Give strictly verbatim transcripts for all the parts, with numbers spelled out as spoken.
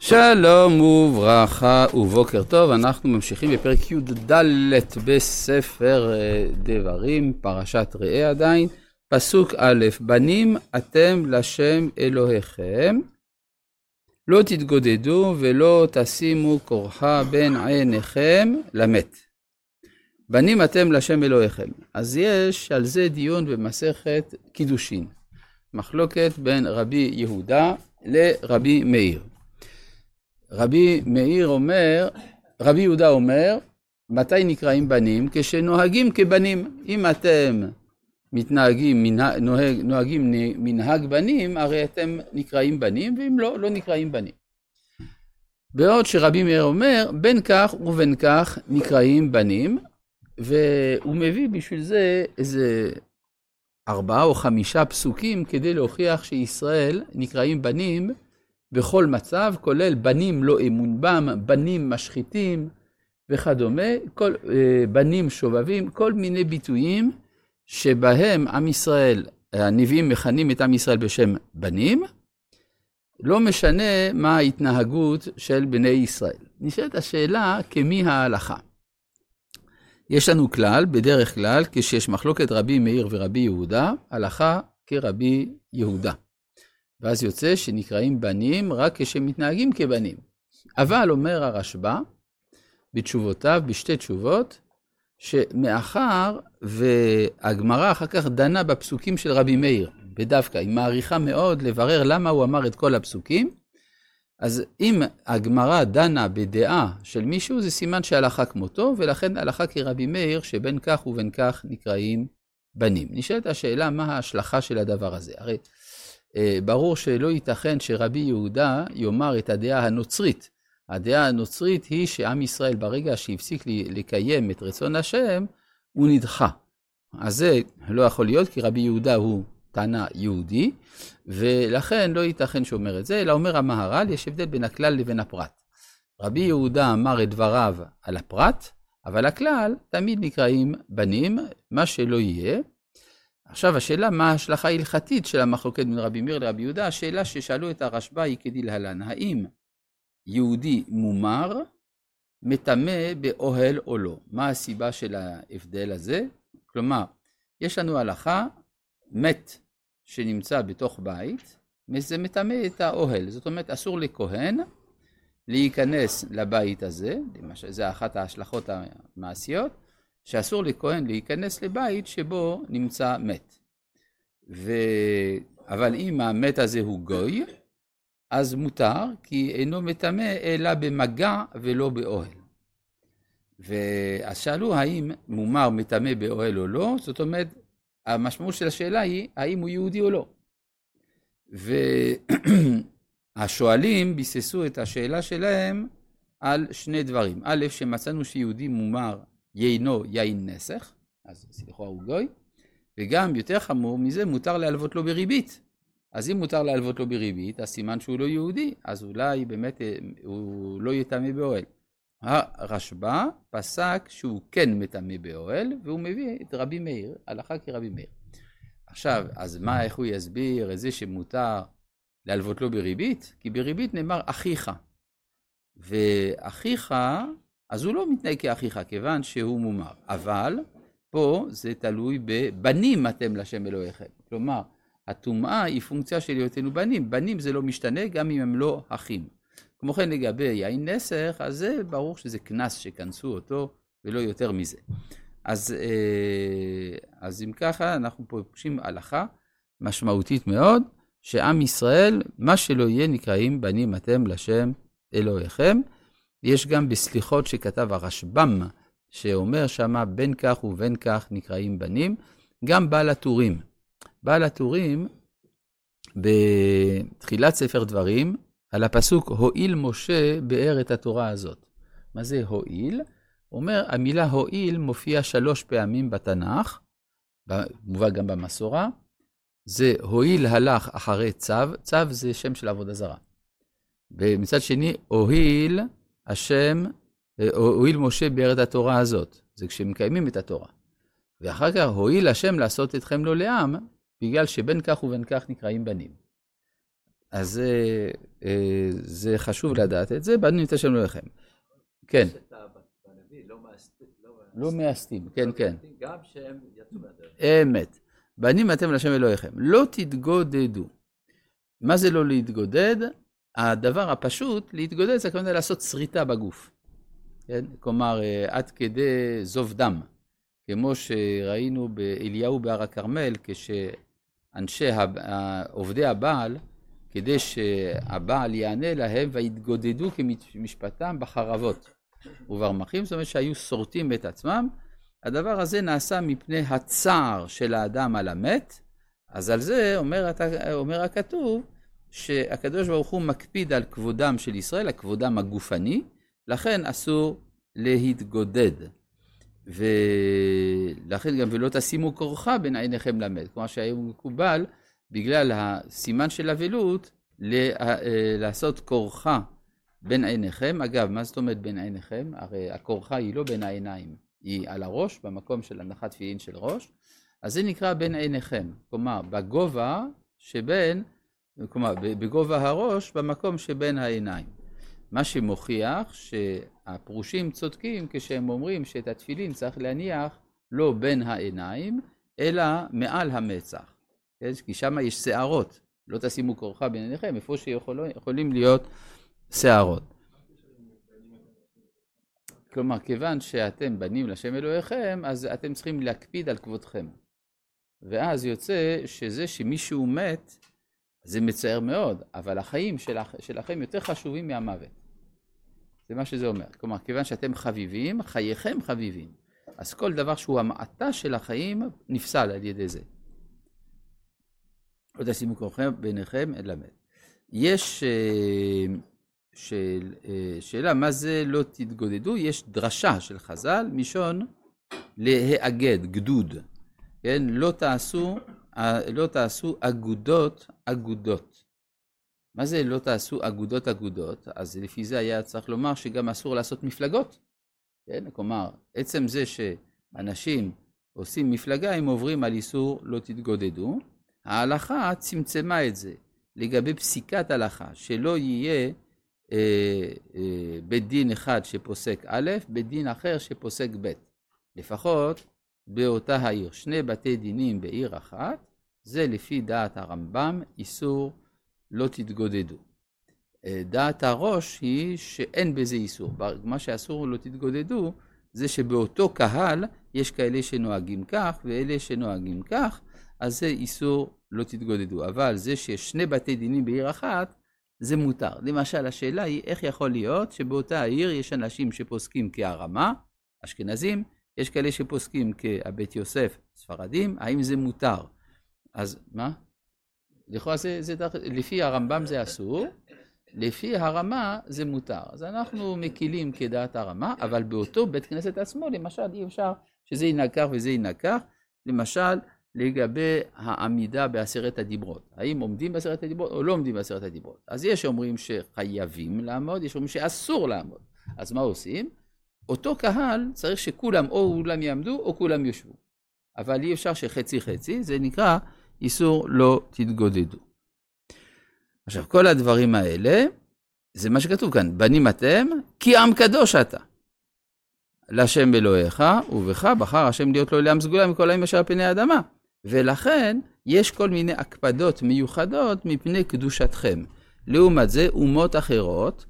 שלום וברכה ובוקר טוב, אנחנו ממשיכים בפרק י"ד בספר דברים, פרשת ראה עדיין, פסוק א', בנים אתם לשם אלוהיכם, לא תתגודדו ולא תשימו קורחה בין עיניכם למת. בנים אתם לשם אלוהיכם. אז יש על זה דיון במסכת קידושין, מחלוקת בין רבי יהודה לרבי מאיר. רבי מאיר אומר, רבי יהודה אומר, מתי נקראים בנים? כשנוהגים כבנים. אם אתם מתנהגים, מנה, נוהג, נוהגים מנהג בנים, הרי אתם נקראים בנים, ואם לא, לא נקראים בנים. בעוד שרבי מאיר אומר, בין כך ובין כך נקראים בנים, והוא מביא בשביל זה איזה ארבעה או חמישה פסוקים, כדי להוכיח שישראל נקראים בנים, בכל מצב, כולל בנים לא אמון בם, בנים משחיתים וכדומה, כל, בנים שובבים, כל מיני ביטויים שבהם עם ישראל, הנביאים מכנים את עם ישראל בשם בנים, לא משנה מה ההתנהגות של בני ישראל. נשאלת השאלה כמי ההלכה. יש לנו כלל, בדרך כלל, כשיש מחלוקת רבי מאיר ורבי יהודה, הלכה כרבי יהודה. ואז יוצא שנקראים בנים רק כשמתנהגים כבנים. אבל אומר הרשב"א בתשובותיו, בשתי תשובות, שמאחר והגמרא אחר כך דנה בפסוקים של רבי מאיר, ודווקא היא מעריכה מאוד לברר למה הוא אמר את כל הפסוקים, אז אם הגמרא דנה בדעה של מישהו, זה סימן שהלכה כמותו, ולכן הלכה כרבי מאיר, שבין כך ובין כך נקראים בנים. נשאלת השאלה מה ההשלכה של הדבר הזה. הרי ברור שלא ייתכן שרבי יהודה יאמר את הדעה הנוצרית. הדעה הנוצרית היא שעם ישראל ברגע שהפסיק לקיים את רצון השם, הוא נדחה. אז זה לא יכול להיות, כי רבי יהודה הוא תנא יהודי, ולכן לא ייתכן שאומר את זה, אלא אומר המהר"ל, יש הבדל בין הכלל לבין הפרט. רבי יהודה אמר את דבריו על הפרט, אבל הכלל תמיד נקראים בנים, מה שלא יהיה. עכשיו השאלה מה ההשלכה ההלכתית של המחלוקת בין רבי מאיר לרבי יהודה, השאלה ששאלו את הרשב"א היא כדלהלן, האם יהודי מומר מטמא באוהל או לא? מה הסיבה של ההבדל הזה? כלומר, יש לנו הלכה, מת שנמצא בתוך בית, זה מטמא את האוהל, זאת אומרת אסור לכהן להיכנס לבית הזה, זה אחת ההשלכות המעשיות, שאסור לכהן להיכנס לבית שבו נמצא מת. ו... אבל אם המת הזה הוא גוי, אז מותר, כי אינו מטמא אלא במגע ולא באוהל. ואז שאלו האם מומר מטמא באוהל או לא, זאת אומרת, המשמעות של השאלה היא האם הוא יהודי או לא. והשואלים ביססו את השאלה שלהם על שני דברים. א', שמצאנו שיהודי מומר, יינו יין נסך, אז סליחו הוא גוי, וגם יותר חמור מזה, מותר להלוות לו בריבית. אז אם מותר להלוות לו בריבית, אז סימן שהוא לא יהודי, אז אולי באמת הוא לא יטמא באוהל. הרשב"א פסק שהוא כן מטמא באוהל, והוא מביא את רבי מאיר, הלכה כרבי מאיר. עכשיו, אז מה, איך הוא יסביר את זה שמותר להלוות לו בריבית? כי בריבית נאמר אחיך, ואחיך, אז הוא לא מתנהג כאחיך, כיוון שהוא מומר. אבל פה זה תלוי בבנים אתם לשם אלוהיכם. כלומר, הטומאה היא פונקציה של היותנו בנים. בנים זה לא משתנה גם אם הם לא אחים. כמו כן לגבי יין נסך, אז זה ברור שזה כנס שכנסו אותו ולא יותר מזה. אז, אז אם ככה אנחנו פוגשים הלכה משמעותית מאוד, שעם ישראל, מה שלא יהיה נקראים בנים אתם לשם אלוהיכם. יש גם בסליחות שכתב הרשב"ם, שאומר שמה בין כך ובין כך נקראים בנים, גם בעל הטורים. בעל הטורים, בתחילת ספר דברים, על הפסוק, הועיל משה באר את התורה הזאת. מה זה הועיל? אומר, המילה הועיל מופיעה שלוש פעמים בתנ"ך, מובא גם במסורה, זה הועיל הלך אחרי צב, צב זה שם של עבודה זרה. ומצד שני, הועיל, השם, הועיל משה באר את התורה הזאת, זה כשמקיימים את התורה. ואחר כך, הועיל השם לעשות אתכם לא לעם, בגלל שבין כך ובין כך נקראים בנים. אז זה, זה חשוב לדעת את זה, בנו את השם לכם. כן. לא מאסתים, כן, כן. גם שהם יצאו מהדרך. אמת. בנים אתם לשם אלוהיכם. לא תתגודדו. מה זה לא להתגודד? הדבר הפשוט, להתגודד, זה כמובן לעשות שריטה בגוף. כן? כלומר, עד כדי זוב דם. כמו שראינו באליהו בהר הכרמל, כשאנשי עובדי הבעל, כדי שהבעל יענה להם, והתגודדו כמשפטם בחרבות וברמחים, זאת אומרת שהיו שורטים את עצמם. הדבר הזה נעשה מפני הצער של האדם על המת, אז על זה אומר, אומר הכתוב, שהקדוש ברוך הוא מקפיד על כבודם של ישראל, הכבודם הגופני, לכן אסור להתגודד. ולכן גם ולא תשימו כורחה בין עיניכם למת, כמו שהיה מקובל, בגלל הסימן של אבלות, לעשות כורחה בין עיניכם. אגב, מה זאת אומרת בין עיניכם? הרי הכורחה היא לא בין העיניים, היא על הראש, במקום של הנחת תפילין של ראש, אז זה נקרא בין עיניכם, כלומר בגובה שבין, כלומר בגובה הראש, במקום שבין העיניים. מה שמוכיח שהפרושים צודקים כשהם אומרים שאת התפילין צריך להניח לא בין העיניים, אלא מעל המצח. כי שם יש שערות, לא תשימו כורחה בין עיניכם, איפה שיכולים להיות שערות. כלומר, כיוון שאתם בנים לשם אלוהיכם, אז אתם צריכים להקפיד על כבודכם. ואז יוצא שזה שמישהו מת, זה מצער מאוד, אבל החיים שלכ, שלכם יותר חשובים מהמוות. זה מה שזה אומר. כלומר, כיוון שאתם חביבים, חייכם חביבים. אז כל דבר שהוא המעטה של החיים נפסל על ידי זה. לא תשימו כורחכם ביניכם עד למת. יש של, שאלה, מה זה לא תתגודדו? יש דרשה של חז"ל, מישון להאגד, גדוד. כן? לא תעשו, לא תעשו אגודות, אגודות. מה זה לא תעשו אגודות, אגודות? אז לפי זה היה צריך לומר שגם אסור לעשות מפלגות. כן? כלומר, עצם זה שאנשים עושים מפלגה, הם עוברים על איסור לא תתגודדו. ההלכה צמצמה את זה לגבי פסיקת הלכה, שלא יהיה אה, אה, בית דין אחד שפוסק א', בית דין אחר שפוסק ב', לפחות באותה העיר. שני בתי דינים בעיר אחת, זה לפי דעת הרמב"ם איסור לא תתגודדו. דעת הראש היא שאין בזה איסור. מה שאסור לא תתגודדו זה שבאותו קהל יש כאלה שנוהגים כך ואלה שנוהגים כך, אז זה איסור לא תתגודדו. אבל זה שיש שני בתי דינים בעיר אחת, זה מותר. למשל, השאלה היא איך יכול להיות שבאותה העיר יש אנשים שפוסקים כהרמה, אשכנזים, יש כאלה שפוסקים כבית יוסף, ספרדים, האם זה מותר? אז מה? לכאורה זה, זה, לפי הרמב"ם זה אסור, לפי הרמה זה מותר. אז אנחנו מקילים כדעת הרמה, אבל באותו בית כנסת עצמו, למשל, אי אפשר שזה ינקח וזה ינקח. למשל, לגבי העמידה בעשרת הדיברות. האם עומדים בעשרת הדיברות או לא עומדים בעשרת הדיברות? אז יש שאומרים שחייבים לעמוד, יש שאומרים שאסור לעמוד. אז מה עושים? אותו קהל צריך שכולם או כולם יעמדו או כולם יושבו. אבל אי אפשר שחצי חצי, זה נקרא איסור לא תתגודדו. עכשיו, כל הדברים האלה, זה מה שכתוב כאן, בנים אתם, כי עם קדוש אתה. לשם אלוהיך, ובך בחר השם להיות לו לעם סגולה מכל העמים אשר על פני האדמה. ולכן יש כל מיני הקפדות מיוחדות מפני קדושתכם. לעומת זה, אומות אחרות,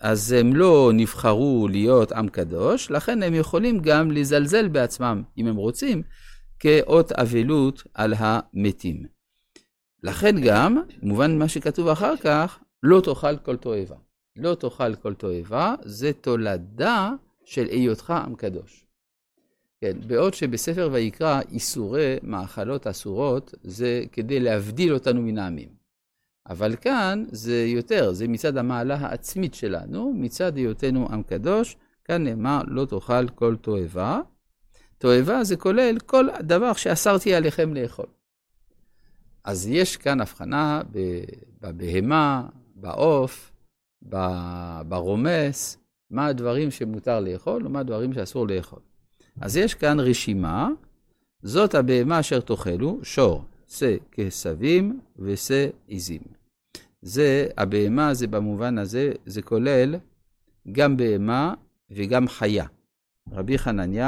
אז הם לא נבחרו להיות עם קדוש, לכן הם יכולים גם לזלזל בעצמם, אם הם רוצים, כאות אבלות על המתים. לכן גם, מובן מה שכתוב אחר כך, לא תאכל כל תועבה. לא תאכל כל תועבה, זה תולדה של היותך עם קדוש. כן, בעוד שבספר ויקרא איסורי מאכלות אסורות, זה כדי להבדיל אותנו מן העמים. אבל כאן זה יותר, זה מצד המעלה העצמית שלנו, מצד היותנו עם קדוש, כאן נאמר לא תאכל כל תועבה. תועבה זה כולל כל דבר שאסרתי עליכם לאכול. אז יש כאן הבחנה בבהמה, בעוף, ברומס, מה הדברים שמותר לאכול ומה הדברים שאסור לאכול. אז יש כאן רשימה, זאת הבהמה אשר תאכלו, שור, שא כסבים ושא עזים. זה, הבהמה זה במובן הזה, זה כולל גם בהמה וגם חיה. רבי חנניה